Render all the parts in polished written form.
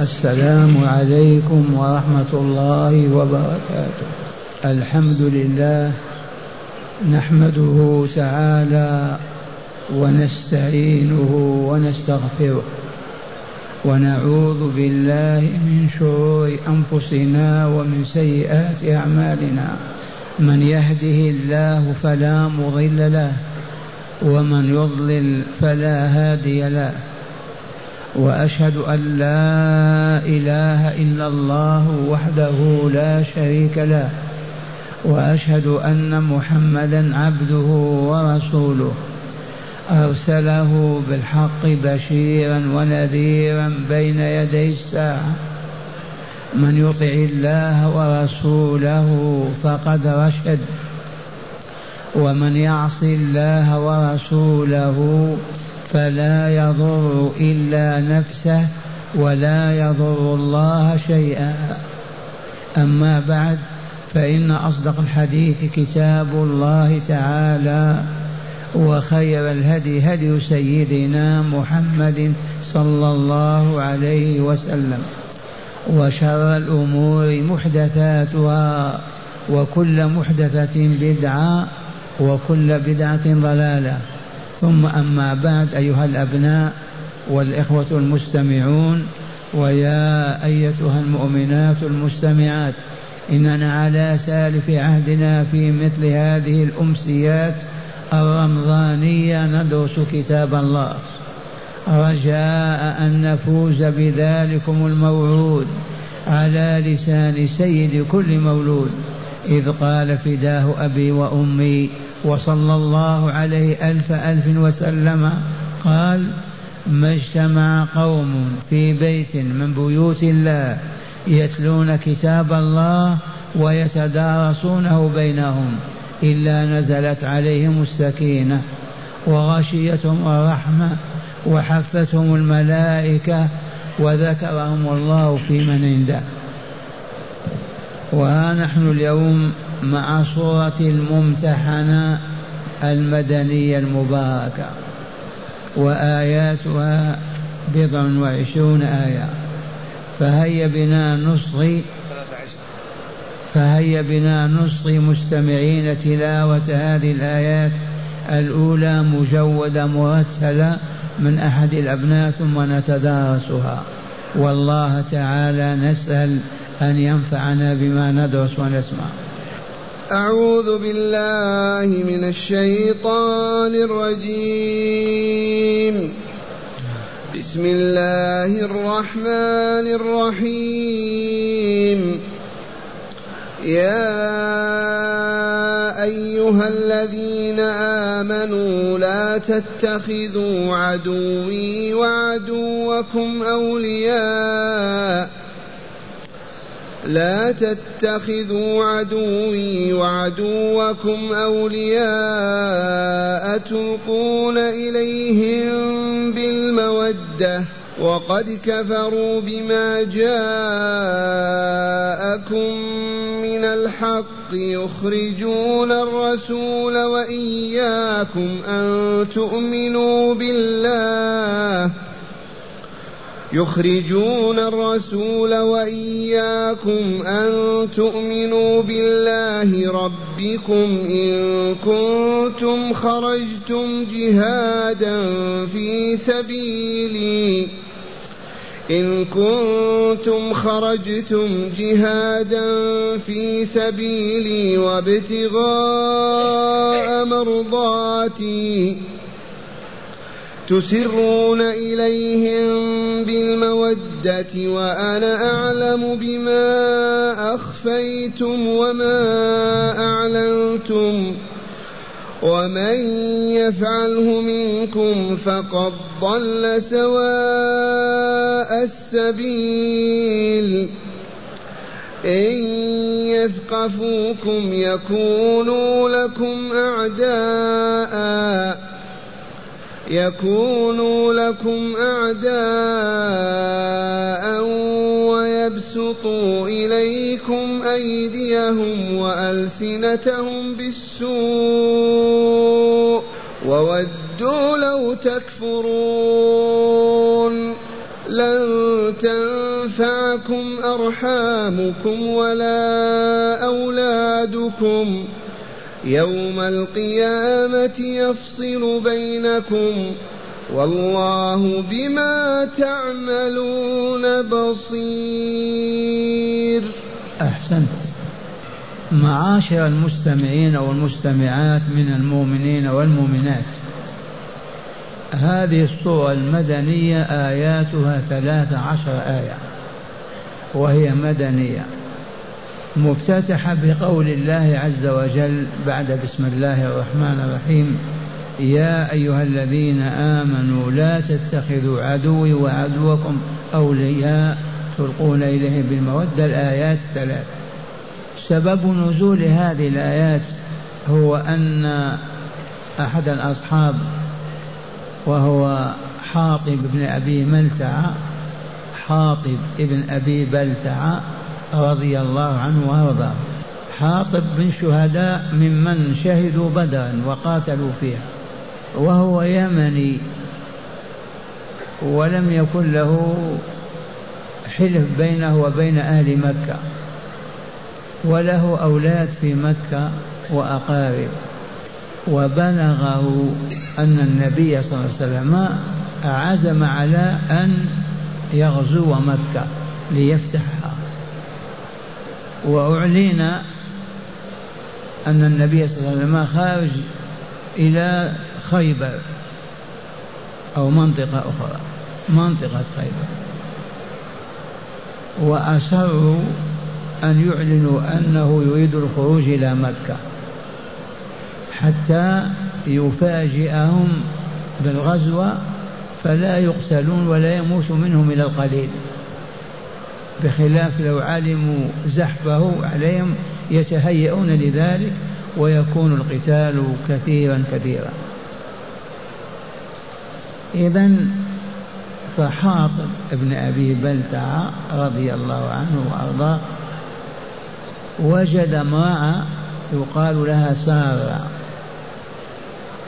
السلام عليكم ورحمة الله وبركاته. الحمد لله، نحمده تعالى ونستعينه ونستغفره، ونعوذ بالله من شرور أنفسنا ومن سيئات أعمالنا، من يهده الله فلا مضل له، ومن يضلل فلا هادي له، وأشهد أن لا إله إلا الله وحده لا شريك له، وأشهد أن محمدا عبده ورسوله، أرسله بالحق بشيرا ونذيرا بين يدي الساعة، من يطع الله ورسوله فقد رشد، ومن يعص الله ورسوله فلا يضر إلا نفسه ولا يضر الله شيئا. أما بعد، فإن أصدق الحديث كتاب الله تعالى، وخير الهدي هدي سيدنا محمد صلى الله عليه وسلم، وشر الأمور محدثاتها، وكل محدثة بدعة، وكل بدعة ضلالة. ثم أما بعد، أيها الأبناء والإخوة المستمعون، ويا أيتها المؤمنات المستمعات، إننا على سالف عهدنا في مثل هذه الأمسيات الرمضانية ندرس كتاب الله، رجاء أن نفوز بذلكم الموعود على لسان سيد كل مولود، إذ قال فداه أبي وأمي، وصلى الله عليه ألف ألف وسلم، قال: ما اجتمع قوم في بيت من بيوت الله يتلون كتاب الله ويتدارسونه بينهم إلا نزلت عليهم السكينة وغشيتهم الرحمة وحفتهم الملائكة وذكرهم الله في من عنده. وها نحن اليوم مع صورة الممتحنة المدنية المباركة، وآياتها 27 آية، فهيا بنا نصغي مستمعين تلاوة هذه الآيات. الأولى مجودة مرتلة من أحد الأبناء، ثم نتدارسها، والله تعالى نسأل أن ينفعنا بما ندرس ونسمع. أعوذ بالله من الشيطان الرجيم، بسم الله الرحمن الرحيم. يا أيها الذين آمنوا لا تتخذوا عدوي وعدوكم أولياء تلقون إليهم بالمودة، وقد كفروا بما جاءكم من الحق يخرجون الرسول وإياكم أن تؤمنوا بالله ربكم إن كنتم خرجتم جهادا في سبيلي وابتغاء مرضاتي، تسرون إليهم بالمودة، وأنا أعلم بما أخفيتم وما أعلنتم، ومن يفعله منكم فقد ضل سواء السبيل. إن يثقفوكم يكونوا لكم أعداء ويبسطوا إليكم أيديهم وألسنتهم بالسوء، وودوا لو تكفرون. لن تنفعوا تنفعكم أرحامكم ولا أولادكم، يوم القيامة يفصل بينكم، والله بما تعملون بصير. أحسنت. معاشر المستمعين أو المستمعات من المؤمنين والمؤمنات، هذه السورة المدنية آياتها 13 آية، وهي مدنية مفتتحة بقول الله عز وجل بعد بسم الله الرحمن الرحيم: يا أيها الذين آمنوا لا تتخذوا عدوي وعدوكم أولياء تلقون إليهم بالمودة. الآيات الثلاث. سبب نزول هذه الآيات هو أن أحد الأصحاب وهو حاطب بن أبي ملتعة، حاطب بن أبي بلتعة رضي الله عنه وارضاه، حاطب بن شهداء ممن شهدوا بدرا وقاتلوا فيها، وهو يمني ولم يكن له حلف بينه وبين أهل مكة، وله أولاد في مكة وأقارب، وبلغه أن النبي صلى الله عليه وسلم عزم على أن يغزو مكة ليفتحها، وأعلن أن النبي صلى الله عليه وسلم خارج إلى خيبر أو منطقة أخرى، منطقة خيبر، وأسروا أن يعلنوا أنه يريد الخروج إلى مكة حتى يفاجئهم بالغزوة فلا يقتلون ولا يموت منهم إلى القليل، بخلاف لو علموا زحفه عليهم يتهيئون لذلك ويكون القتال كثيرا كثيرا. إذن فحاطب ابن أبي بلتعة رضي الله عنه وأرضاه وجد امرأة يقال لها سارة.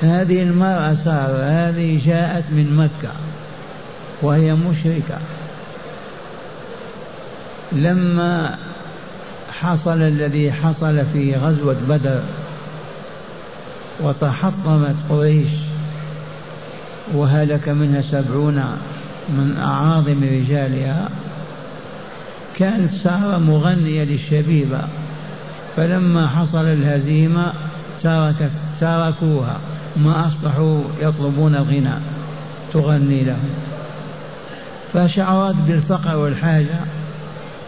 هذه المرأة سارة هذه جاءت من مكة وهي مشركة. لما حصل الذي حصل في غزوة بدر وتحطمت قريش وهلك منها 70 من أعاظم رجالها، كانت سارة مغنية للشبيبة، فلما حصل الهزيمة تركوها، ما أصبحوا يطلبون الغنى تغني لهم، فشعرت بالفقر والحاجة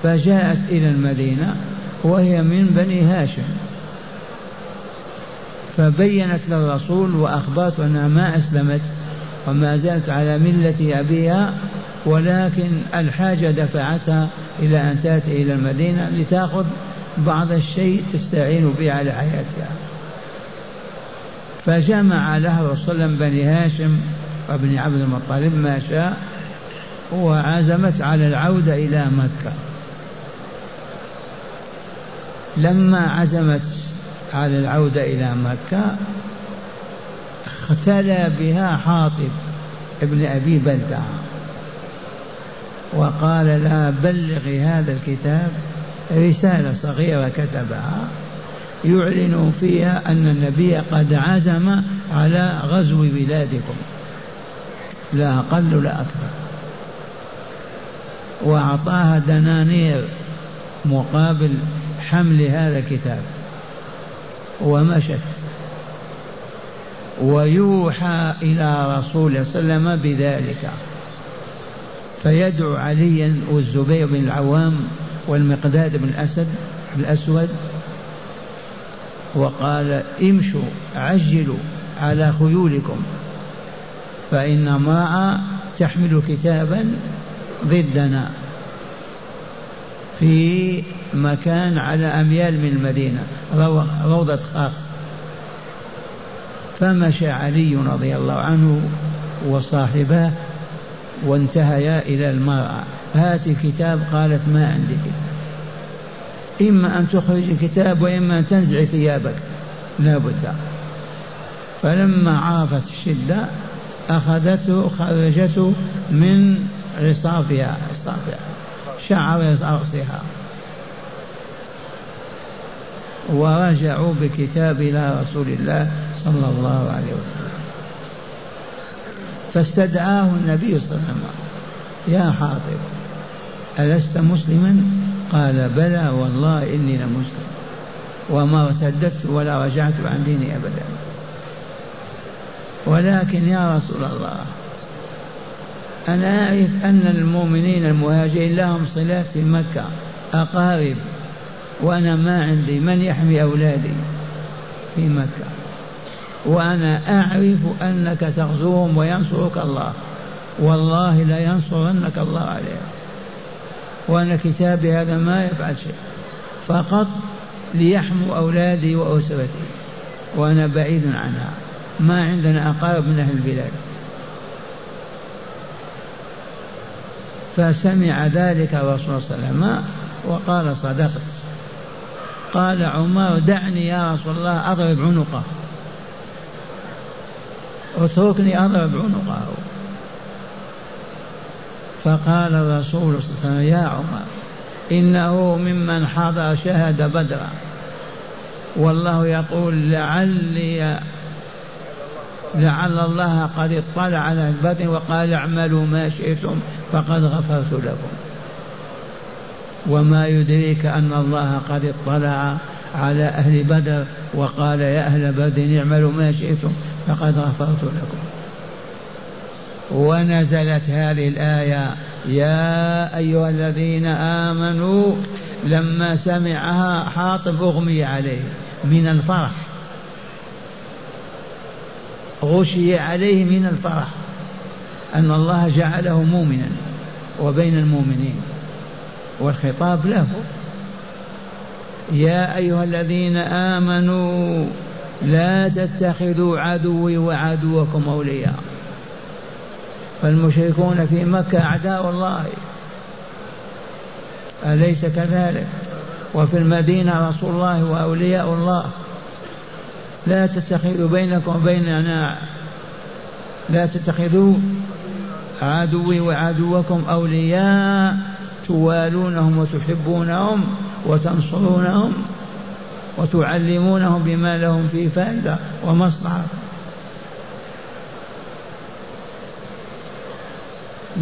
فجاءت إلى المدينة وهي من بني هاشم، فبينت للرسول وأخبرته أنها ما أسلمت وما زالت على ملة أبيها، ولكن الحاجة دفعتها إلى أن تأتي إلى المدينة لتأخذ بعض الشيء تستعين به على حياتها. فجمع لها رسولا بني هاشم وابن عبد المطلب ما شاء، وعزمت على العودة إلى مكة. لما عزمت على العودة إلى مكة اختلى بها حاطب ابن أبي بلتعة وقال لها: بلغي هذا الكتاب، رسالة صغيرة كتبها يعلن فيها أن النبي قد عزم على غزو بلادكم لا أقل ولا أكثر. وأعطاها دنانير مقابل حمل هذا الكتاب ومشت. ويوحى إلى رسول الله صلى الله عليه وسلم بذلك، فيدعو عليا والزبير بن العوام والمقداد بن الأسود وقال: امشوا عجلوا على خيولكم، فإن امرأة تحمل كتابا ضدنا في مكان على أميال من المدينة روضة خاخ. فمشى علي رضي الله عنه وصاحبه وانتهيا إلى المرأة: هات الكتاب. قالت: ما عندي كتاب، إما أن تخرج الكتاب وإما أن تنزع ثيابك، لا بد. فلما عرفت الشدة أخذته خرجته من عصافها شعر رأسها. ورجعوا بكتاب إلى رسول الله صلى الله عليه وسلم، فاستدعاه النبي صلى الله عليه وسلم: يا حاطب، ألست مسلما؟ قال: بلى والله إني لمسلم، وما ارتدت ولا رجعت عن ديني أبدا، ولكن يا رسول الله أنا أعرف أن المؤمنين المهاجرين لهم صلات في مكة، أقارب، وأنا ما عندي من يحمي أولادي في مكة، وأنا أعرف أنك تغزوهم وينصرك الله، والله لا ينصرنك الله عليهم، وأنا كتابي هذا ما يفعل شيء، فقط ليحموا أولادي وأسرتي، وأنا بعيد عنها، ما عندنا أقارب من أهل البلاد. فسمع ذلك رسول الله صلى الله عليه وسلم وقال: صدقت. قال عمر: دعني يا رسول الله أضرب عنقه، اتركني أضرب عنقه. فقال الرسول صلى الله عليه وسلم: يا عمر، إنه ممن حضر شهد بدرا، والله يقول: لعل الله قد اطلع على الباطن وقال: اعملوا ما شئتم فقد غفرت لكم. وما يدريك أن الله قد اطلع على أهل بدر وقال: يا أهل بدر اعملوا ما شئتم فقد غفرت لكم. ونزلت هذه الآية: يا أيها الذين آمنوا. لما سمعها حاطب أغمي عليه من الفرح، غشي عليه من الفرح أن الله جعله مؤمنا وبين المؤمنين، والخطاب له: يا أيها الذين آمنوا لا تتخذوا عدوي وعدوكم أولياء. فالمشركون في مكة أعداء الله، أليس كذلك؟ وفي المدينة رسول الله وأولياء الله. لا تتخذوا بينكم وبيننا، لا تتخذوا عدوي وعدوكم أولياء توالونهم وتحبونهم وتنصرونهم وتعلمونهم بما لهم فيه فائدة ومصلحة.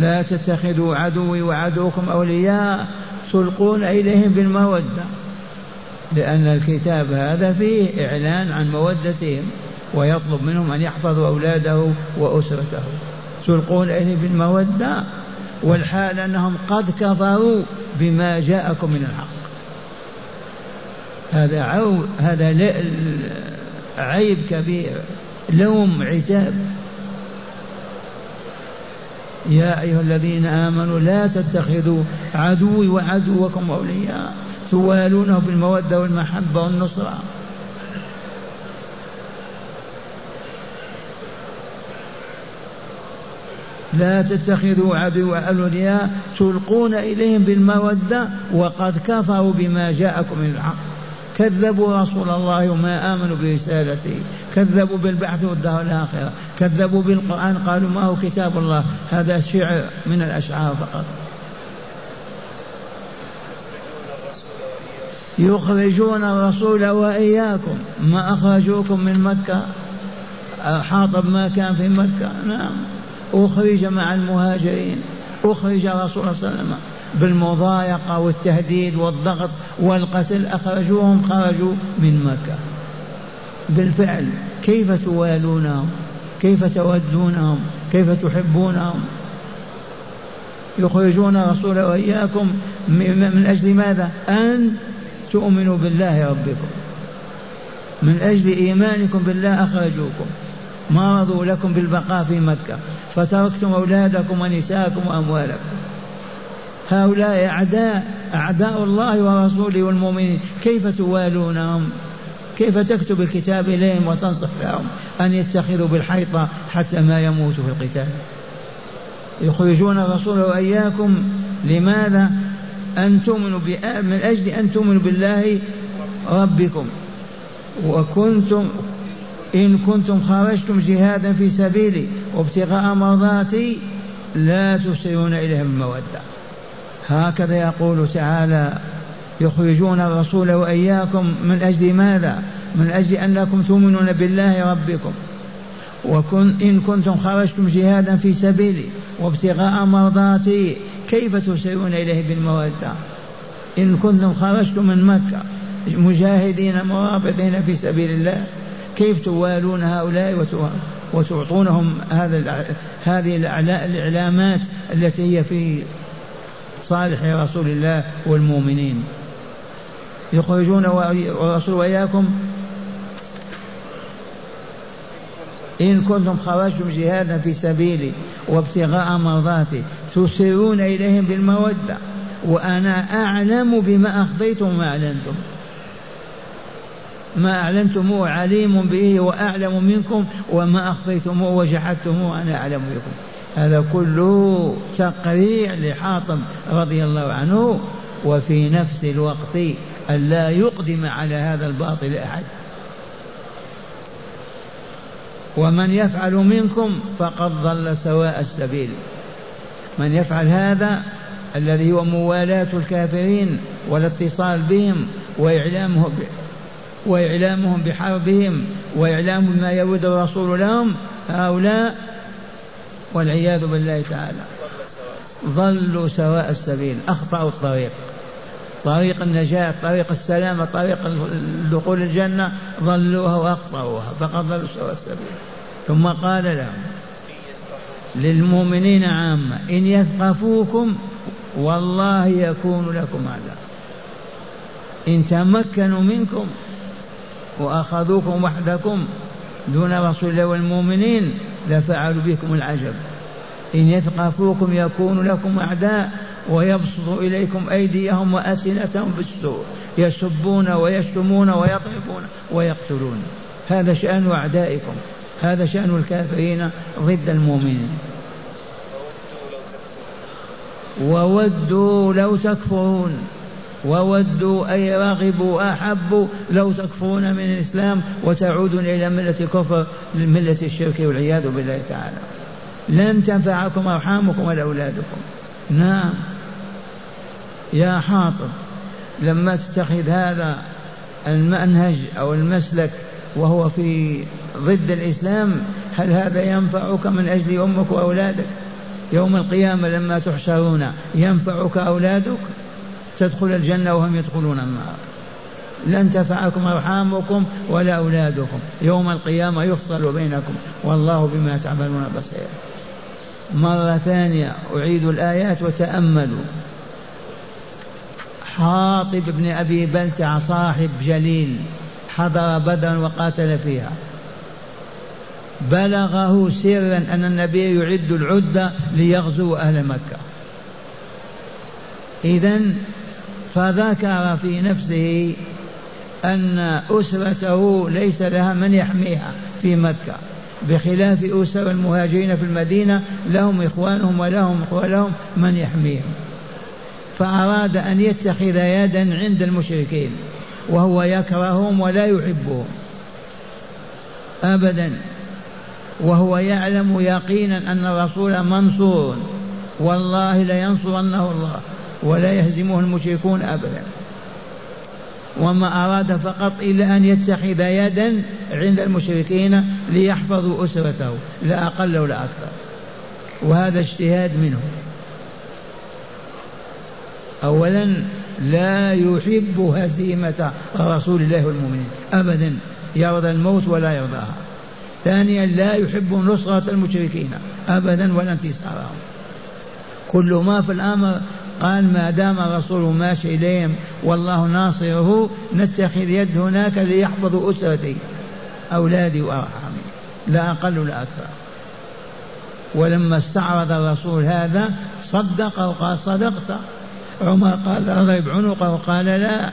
لا تتخذوا عدوي وعدوكم أولياء تلقون إليهم بالمودة، لأن الكتاب هذا فيه إعلان عن مودتهم، ويطلب منهم أن يحفظوا أولاده وأسرته. تلقون إليهم بالمودة، والحال أنهم قد كفروا بما جاءكم من الحق. هذا عيب كبير، لوم، عتاب. يا أيها الذين آمنوا لا تتخذوا عدوي وعدوكم أولياء توالونه بالمودة والمحبة والنصرة. لا تتخذوا عدوي وأولياء تلقون إليهم بالمودة وقد كفروا بما جاءكم من الحق. كذبوا رسول الله وما آمنوا برسالته، كذبوا بالبعث والدار الآخرة، كذبوا بالقرآن، قالوا ما هو كتاب الله، هذا شعر من الأشعار فقط. يخرجون الرسول وإياكم، ما أخرجوكم من مكة. حاطب ما كان في مكة، نعم، أخرج مع المهاجرين، أخرج رسول الله صلى الله عليه وسلم بالمضايقة والتهديد والضغط والقتل، أخرجوهم، خرجوا من مكة. بالفعل، كيف توالونهم، كيف تودونهم، كيف تحبونهم. يخرجون الرسول وإياكم من أجل ماذا؟ أن تؤمنوا بالله ربكم، من أجل إيمانكم بالله أخرجوكم، ما رضوا لكم بالبقاء في مكة، فتركتم أولادكم ونساءكم وأموالكم. هؤلاء أعداء الله ورسوله والمؤمنين، كيف توالونهم؟ كيف تكتب الكتاب إليهم وتنصح لهم أن يتخذوا بالحيطة حتى ما يموتوا في القتال؟ يخرجون الرسول وإياكم، لماذا؟ أن تؤمنوا، من أجل أن تؤمنوا بالله ربكم. وكنتم إن كنتم خرجتم جهادا في سبيلي وابتغاء مرضاتي لا تسيرون إليهم المودة. هكذا يقول تعالى: يخرجون الرسول وإياكم من أجل ماذا؟ من أجل أنكم تؤمنون بالله ربكم، إن كنتم خرجتم جهادا في سبيلي وابتغاء مرضاتي كيف تسيرون إليه بالمودة. إن كنتم خرجتم من مكة مجاهدين مرابطين في سبيل الله كيف توالون هؤلاء وتعطونهم هذه الإعلامات التي هي في صالح رسول الله والمؤمنين؟ يخرجون الرسول وإياكم إن كنتم خرجتم جهادا في سبيلي وابتغاء مرضاتي تسرون إليهم بالمودة وأنا أعلم بما أخفيتم ما أعلنتم، ما أعلنتموه عليم به وأعلم منكم، وما أخفيتموه وجحدتموه أنا أعلم بكم. هذا كله تقريع لحاطب رضي الله عنه، وفي نفس الوقت ألا يقدم على هذا الباطل أحد، ومن يفعل منكم فقد ضل سواء السبيل. من يفعل هذا الذي هو موالاة الكافرين والاتصال بهم وإعلامهم بحربهم وإعلام ما يود الرسول لهم، هؤلاء والعياذ بالله تعالى ضلوا سواء السبيل، أخطأوا الطريق، طريق النجاة، طريق السلامة، طريق دخول الجنة، ضلوها وأخطأوها فقد ضلوا سواء السبيل. ثم قال لهم للمؤمنين عامة: إن يثقفوكم والله يكون لكم عذاب، إن تمكنوا منكم وأخذوكم وحدكم دون رسول الله والمؤمنين لفعلوا بكم العجب. إن يثقفوكم يكون لكم أعداء ويبسطوا إليكم أيديهم وأسنتهم بالسوء، يسبون ويشتمون ويطربون ويقتلون. هذا شأن أعدائكم، هذا شأن الكافرين ضد المؤمنين. وودوا لو تكفرون، وودوا أي راغبوا أحبوا لو تكفرون من الإسلام وتعودون إلى ملة الكفر، ملة الشرك والعياذ بالله تعالى. لن تنفعكم أرحامكم ولا أولادكم. نعم يا حاطب، لما تتخذ هذا المنهج أو المسلك وهو في ضد الإسلام هل هذا ينفعك من أجل أمك وأولادك يوم القيامة لما تحشرون؟ ينفعك أولادك؟ تدخل الجنة وهم يدخلون النار. لن تنفعكم أرحامكم ولا أولادكم، يوم القيامة يفصل بينكم والله بما تعملون بصير. مرة ثانية أعيد الآيات وتأملوا. حاطب بن أبي بلتع صاحب جليل حضر بدرا وقاتل فيها، بلغه سرا أن النبي يعد العدة ليغزو أهل مكة، إذن فذكر في نفسه أن أسرته ليس لها من يحميها في مكة، بخلاف أسر المهاجرين في المدينة لهم إخوانهم ولهم من يحميهم. فأراد أن يتخذ يدا عند المشركين وهو يكرههم ولا يحبهم أبدا، وهو يعلم يقينا أن الرسول منصور، والله لينصرنه الله ولا يهزمه المشركون أبدا. وما أراد فقط إلا أن يتخذ يدا عند المشركين ليحفظوا أسرته لا أقل ولا أكثر، وهذا اجتهاد منه. أولا لا يحب هزيمة رسول الله والمؤمنين أبدا، يرضى الموت ولا يرضاها. ثانيا لا يحب نصرة المشركين أبدا ولا انتصارهم. كل ما في الأمر قال ما دام رسوله ماشي إليهم والله ناصره نتخذ يد هناك ليحفظوا أسرتي أولادي وأرحامي لا أقل ولا أكثر. ولما استعرض الرسول هذا صدق وقال صدقت. عمر قال أضرب عنقه وقال لا.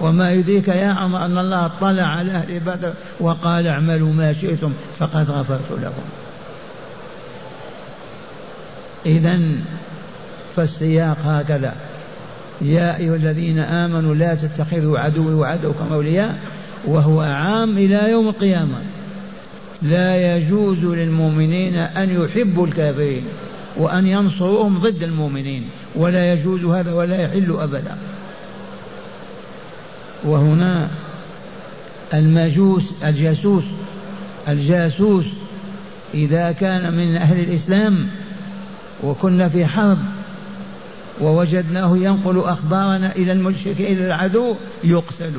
وما يدريك يا عمر أن الله اطلع على أهل بدر وقال اعملوا ما شئتم فقد غفرت لكم. إذن فالسياق هكذا: يا أيها الذين آمنوا لا تتخذوا عدوي وعدوكم أولياء، وهو عام إلى يوم القيامة. لا يجوز للمؤمنين أن يحبوا الكافرين وأن ينصروهم ضد المؤمنين، ولا يجوز هذا ولا يحل أبدا. وهنا المجوس الجاسوس إذا كان من أهل الإسلام وكنا في حرب ووجدناه ينقل أخبارنا إلى المشركين إلى العدو يقتل.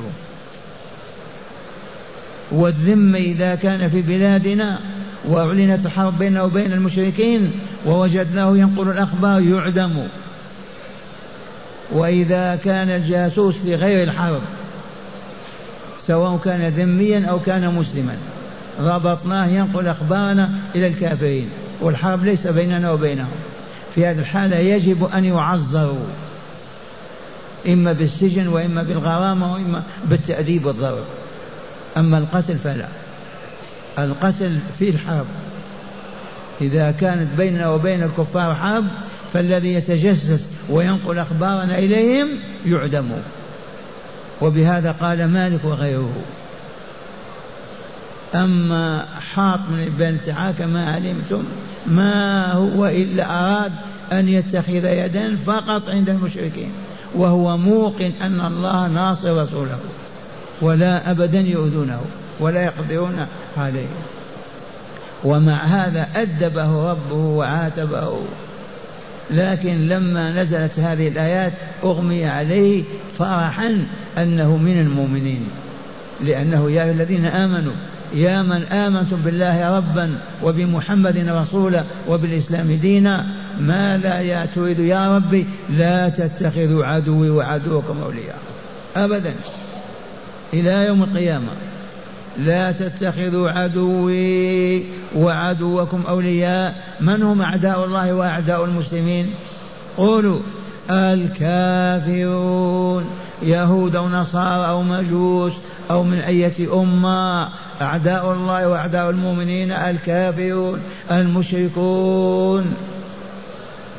والذم إذا كان في بلادنا وأعلنت الحرب بيننا وبين المشركين ووجدناه ينقل الأخبار يعدم. وإذا كان الجاسوس في غير الحرب سواء كان ذميا أو كان مسلما ربطناه ينقل أخبارنا إلى الكافرين والحرب ليس بيننا وبينهم، في هذه الحالة يجب أن يعذروا إما بالسجن وإما بالغرامة وإما بالتأديب والضرب. أما القتل فلا، القتل في الحرب إذا كانت بيننا وبين الكفار حرب فالذي يتجسس وينقل أخبارنا إليهم يعدم. وبهذا قال مالك وغيره. أما حاط بن التعاك ما علمتم ما هو إلا أراد أن يتخذ يدا فقط عند المشركين، وهو موقن أن الله ناصر رسوله ولا أبدا يؤذونه ولا يقدرون عليه. ومع هذا أدبه ربه وعاتبه، لكن لما نزلت هذه الآيات أغمي عليه فرحا أنه من المؤمنين، لأنه يا الذين آمنوا يا من آمنتم بالله ربا وبمحمد رسولا وبالإسلام دينا ما لا يأتويد يا ربي لا تتخذوا عدوي وعدوكم أولياء أبدا إلى يوم القيامة، لا تتخذوا عدوي وعدوكم أولياء. من هم أعداء الله وأعداء المسلمين؟ قولوا الكافرون، يهود أو نصارى أو مجوس أو من أية أمة. أعداء الله وأعداء المؤمنين الكافرون المشركون.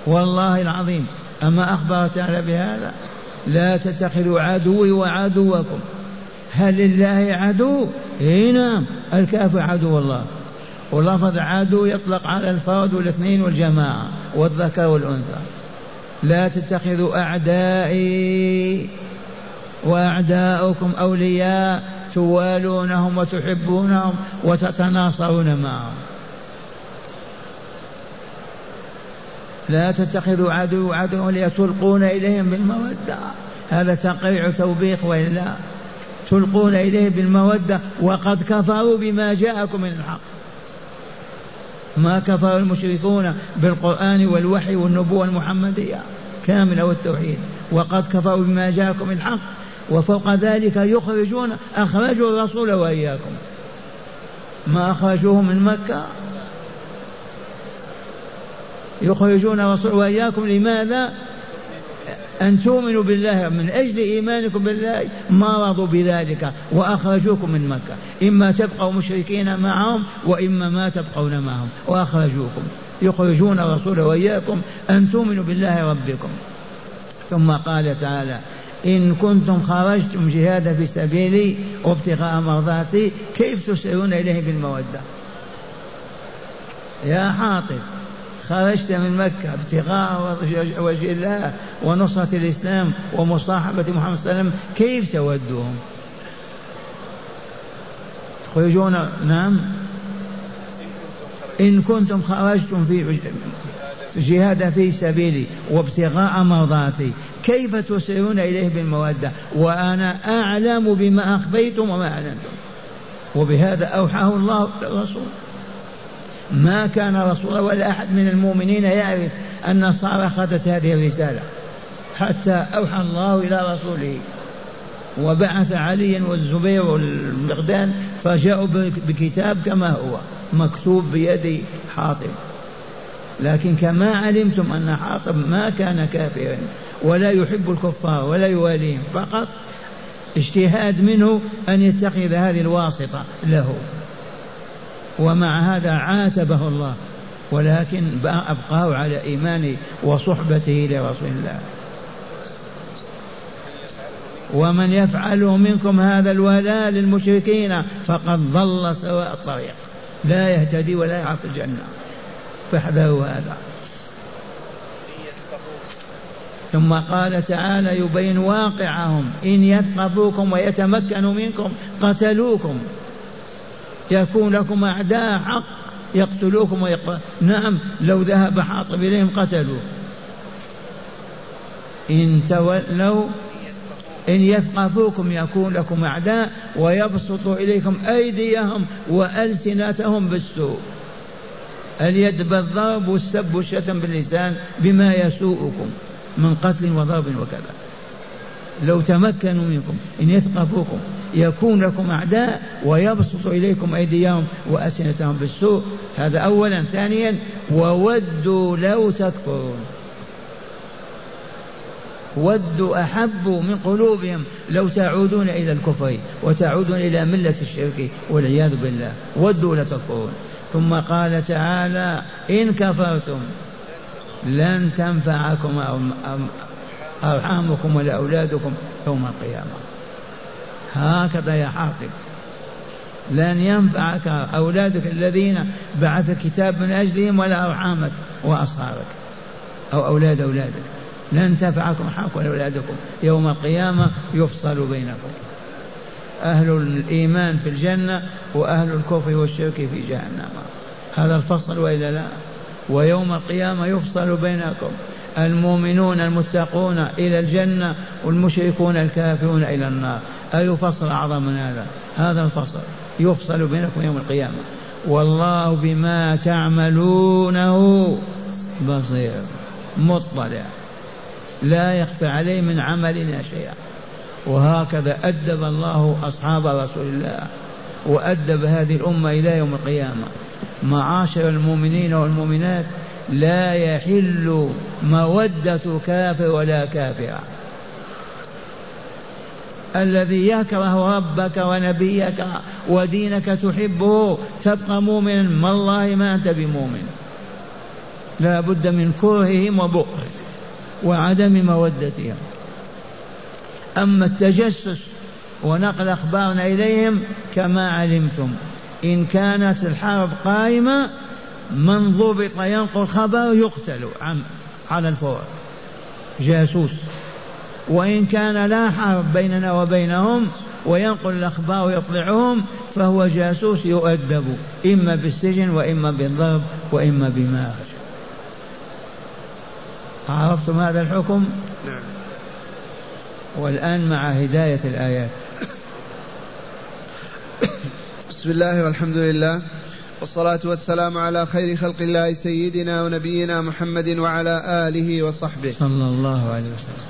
والله العظيم أما أخبر تعالى بهذا لا تتخذوا عدوي وعدوكم. هل لله عدو؟ نعم، الكافر عدو الله. ولفظ عدو يطلق على الفرد والاثنين والجماعة والذكر والأنثى. لا تتخذوا أعدائي وأعداؤكم أولياء توالونهم وتحبونهم وتتناصرون معهم. لا تتخذوا عدو وعدو ليتلقون إليهم بالمودة، هذا تقريع توبيخ وإلا تلقون إليه بالمودة وقد كفروا بما جاءكم من الحق. ما كفر المشركون بالقرآن والوحي والنبوة المحمدية كاملة والتوحيد، وقد كفروا بما جاءكم من الحق، وفوق ذلك يخرجون أخرجوا الرسول وإياكم. ما أخرجوه من مكة يخرجون الرسول وإياكم. لماذا؟ أن تؤمنوا بالله، من أجل إيمانكم بالله ما رضوا بذلك وأخرجوكم من مكة، إما تبقوا مشركين معهم وإما ما تبقون معهم وأخرجوكم. يخرجون الرسول وإياكم أن تؤمنوا بالله ربكم. ثم قال تعالى إن كنتم خرجتم جهادا في سبيلي وابتغاء مرضاتي كيف تسعون إليه بالمودة. يا حاطب خرجت من مكة ابتغاء وجه الله ونصرة الإسلام ومصاحبة محمد صلى الله عليه وسلم، كيف تودهم؟ تخرجون نعم إن كنتم خرجتم في جهاد في سبيلي وابتغاء مرضاتي كيف تسعون إليه بالمودة وأنا أعلم بما أخفيتم وما أعلنتم. وبهذا أوحاه الله الرسول، ما كان رسول ولا أحد من المؤمنين يعرف أن النصارى أخذت هذه الرسالة حتى أوحى الله إلى رسوله وبعث عليا والزبير والمقداد فجاءوا بكتاب كما هو مكتوب بيد حاطب. لكن كما علمتم أن حاطب ما كان كافرا ولا يحب الكفار ولا يواليهم، فقط اجتهاد منه أن يتخذ هذه الواسطة له. ومع هذا عاتبه الله، ولكن أبقاه على إيمانه وصحبته لرسول الله. ومن يفعله منكم هذا الولاء للمشركين فقد ضل سواء الطريق، لا يهتدي ولا يعرف الجنة، فاحذروا هذا. ثم قال تعالى يبين واقعهم إن يثقفوكم ويتمكنوا منكم قتلوكم، يكون لكم أعداء حق يقتلوكم نعم لو ذهب حاطب إليهم قتلوه. إن تولوا إن يثقفوكم يكون لكم أعداء ويبسطوا إليكم أيديهم وألسنتهم بالسوء، اليد بالضرب والسب والشتم باللسان بما يسوءكم من قتل وضرب وكذا. لو تمكنوا منكم إن يثقفوكم يكون لكم أعداء ويبسط إليكم أيديهم وألسنتهم بالسوء، هذا أولا. ثانيا وودوا لو تكفرون، ودوا أحبوا من قلوبهم لو تعودون إلى الكفر وتعودون إلى ملة الشرك والعياذ بالله، ودوا لو تكفرون. ثم قال تعالى إن كفرتم لن تنفعكم أرحامكم ولا أولادكم يوم القيامة. هكذا يا حاطب لن ينفعك أولادك الذين بعث الكتاب من أجلهم ولا أرحامك وأصهارك أو أولاد أولادك، لن تنفعكم حق ولا أولادكم يوم القيامة يفصل بينكم، أهل الإيمان في الجنة وأهل الكفر والشرك في جهنم، هذا الفصل وإلا لا. ويوم القيامة يفصل بينكم، المؤمنون المتقون إلى الجنة والمشركون الكافرون إلى النار، أي فصل أعظم من هذا؟ هذا الفصل يفصل بينكم يوم القيامة، والله بما تعملونه بصير مطلع لا يخفى عليه من عملنا شيئا. وهكذا أدب الله أصحاب رسول الله وأدب هذه الأمة إلى يوم القيامة. معاشر المؤمنين والمؤمنات، لا يحل مودة كافر ولا كافرة، الذي يكره ربك ونبيك ودينك تحبه تبقى مؤمنا، ما الله ما أنت بمؤمن، لا بد من كرههم وبغضهم وعدم مودتهم. أما التجسس ونقل أخبارنا إليهم كما علمتم، إن كانت الحرب قائمة من ضبط ينقل خبر يقتل على الفور جاسوس، وإن كان لا حرب بيننا وبينهم وينقل الأخبار ويطلعهم فهو جاسوس يؤدب إما بالسجن وإما بالضرب وإما بما شاء. عرفتم هذا الحكم؟ نعم. والآن مع هداية الآيات. بسم الله والحمد لله والصلاة والسلام على خير خلق الله سيدنا ونبينا محمد وعلى آله وصحبه صلى الله عليه وسلم.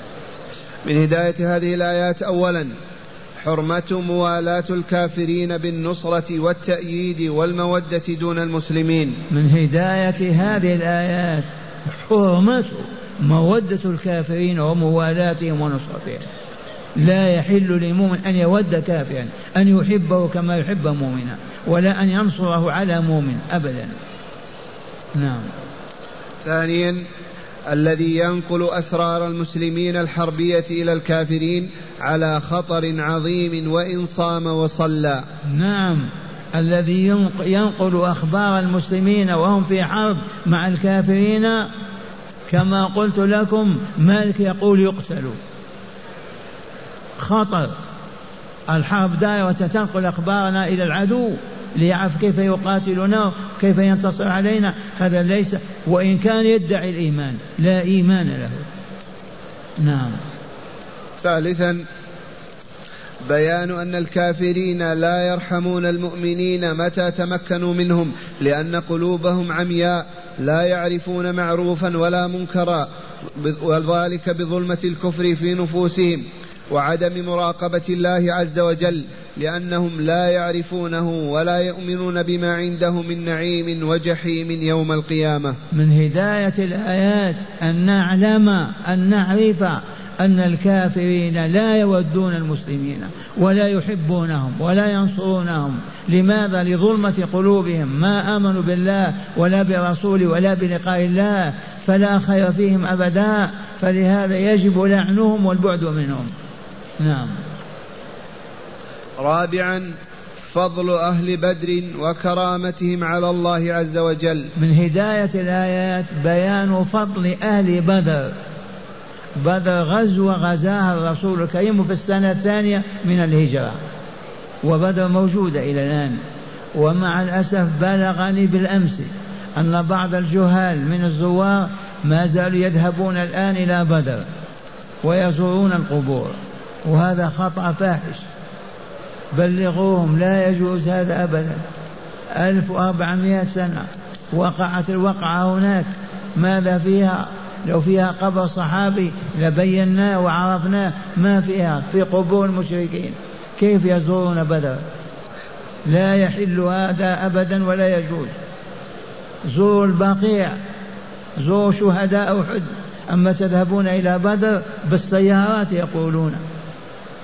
من هداية هذه الآيات أولا حرمة موالاة الكافرين بالنصرة والتأييد والمودة دون المسلمين. من هداية هذه الآيات حرمة مودة الكافرين وموالاتهم ونصرتهم، لا يحل لمؤمن أن يود كافرا، أن يحبه كما يحب مؤمنا، ولا أن ينصره على مؤمن أبدا. نعم. ثانيا الذي ينقل أسرار المسلمين الحربية إلى الكافرين على خطر عظيم وإن صام وصلى. نعم، الذي ينقل أخبار المسلمين وهم في حرب مع الكافرين، كما قلت لكم مالك يقول يقتلوا، خطر الحرب دائرة تنقل أخبارنا إلى العدو ليعرف كيف يقاتلنا كيف ينتصر علينا، هذا ليس، وإن كان يدعي الإيمان لا إيمان له. نعم. ثالثا بيان أن الكافرين لا يرحمون المؤمنين متى تمكنوا منهم، لأن قلوبهم عمياء لا يعرفون معروفا ولا منكرا، وذلك بظلمة الكفر في نفوسهم وعدم مراقبة الله عز وجل، لأنهم لا يعرفونه ولا يؤمنون بما عنده من نعيم وجحيم يوم القيامة. من هداية الآيات أن نعلم أن نعرف أن الكافرين لا يودون المسلمين ولا يحبونهم ولا ينصرونهم. لماذا؟ لظلمة قلوبهم، ما آمنوا بالله ولا برسوله ولا بلقاء الله، فلا خير فيهم أبدا، فلهذا يجب لعنهم والبعد منهم. نعم. رابعا فضل أهل بدر وكرامتهم على الله عز وجل. من هداية الآيات بيان فضل أهل بدر بدأ غزوة غزاها الرسول الكريم في السنة الثانية من الهجرة، وبدأ موجودة إلى الآن. ومع الأسف بلغني بالأمس أن بعض الجهال من الزوار ما زالوا يذهبون الآن إلى بدر ويزورون القبور، وهذا خطأ فاحش. بلغوهم، لا يجوز هذا أبدا. 1400 سنة وقعت الوقعة هناك، ماذا فيها؟ لو فيها قبر صحابي لبيناه وعرفناه، ما فيها. في قبور المشركين كيف يزورون بدر؟ لا يحل هذا أبدا ولا يجوز. زوروا البقيع، زوروا شهداء أحد، أما تذهبون إلى بدر بالسيارات يقولون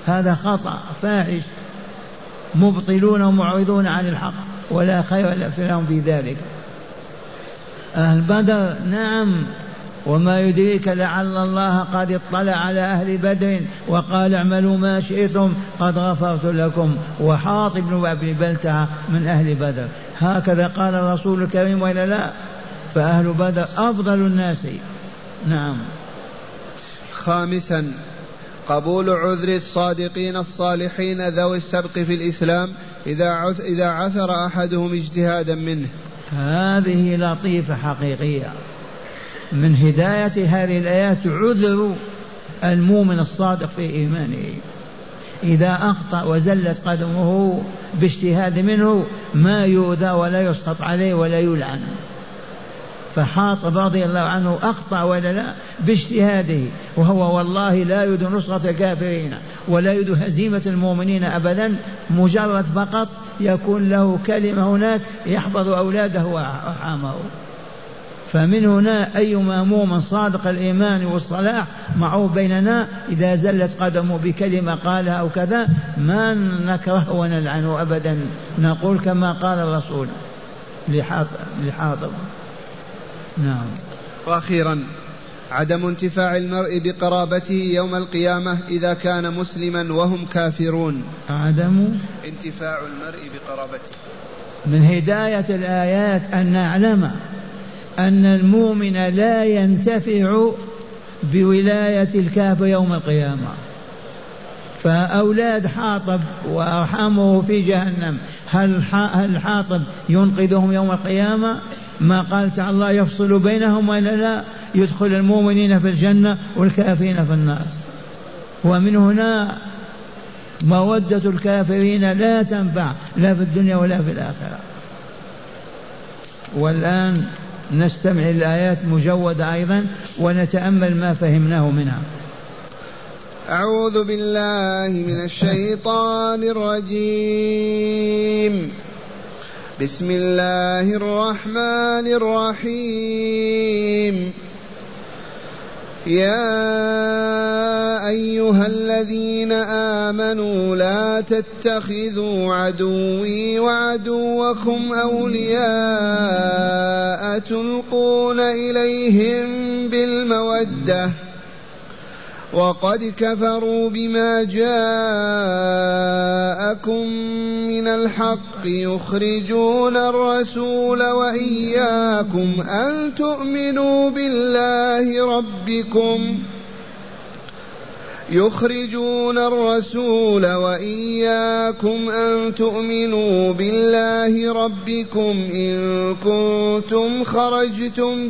هذا خطأ فاحش، مبطلون ومعرضون عن الحق، ولا خير لهم في ذلك. أهل بدر نعم، وما يدريك لعل الله قد اطلع على أهل بدر وقال اعملوا ما شئتم قد غفرت لكم، وحاط بن أبي بلتعة من أهل بدر، هكذا قال الرسول الكريم وإلا لا؟ فأهل بدر أفضل الناس. نعم. خامسا، قبول عذر الصادقين الصالحين ذوي السبق في الإسلام إذا عثر أحدهم اجتهادا منه. هذه لطيفة حقيقية من هداية هذه الآيات، عذر المؤمن الصادق في إيمانه إذا أخطأ وزلت قدمه باجتهاد منه ما يؤذى ولا يسقط عليه ولا يلعن. فحاطب رضي الله عنه أخطأ ولا لا؟ باجتهاده، وهو والله لا يريد نصرة الكافرين ولا يريد هزيمة المؤمنين أبدا، مجرد فقط يكون له كلمة هناك يحفظ أولاده وأرحامه. فمن هنا أيما مؤمن صادق الإيمان والصلاح معه بيننا إذا زلت قدمه بكلمة قالها أو كذا ما نكره ونلعنه أبدا، نقول كما قال الرسول لحاطب. نعم. وأخيرا، عدم انتفاع المرء بقرابته يوم القيامة إذا كان مسلما وهم كافرون. عدم انتفاع المرء بقرابته. من هداية الآيات أن نعلم أن المؤمن لا ينتفع بولاية الكافر يوم القيامة، فأولاد حاطب وأرحامه في جهنم، هل حاطب ينقذهم يوم القيامة؟ ما قال تعالى الله يفصل بينهم ولا لا؟ يدخل المؤمنين في الجنة والكافرين في النار. ومن هنا مودة الكافرين لا تنفع لا في الدنيا ولا في الآخرة. والآن نستمع الآيات مجودة أيضا ونتأمل ما فهمناه منها. أعوذ بالله من الشيطان الرجيم، بسم الله الرحمن الرحيم. يا أيها الذين آمنوا لا تتخذوا عدوي وعدوكم أولياء تلقون إليهم بالمودة وقد كفروا بما جاءكم من الحق يخرجون الرسول وإياكم أن تؤمنوا بالله ربكم إن كنتم خرجتم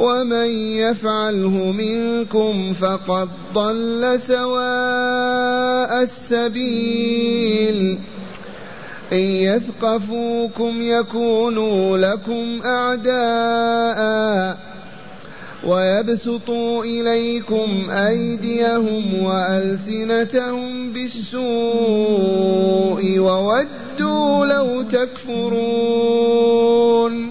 ومن يفعله منكم فقد ضل سواء السبيل. إن يثقفوكم يكونوا لكم أعداء ويبسطوا إليكم أيديهم وألسنتهم بالسوء وودوا لو تكفرون.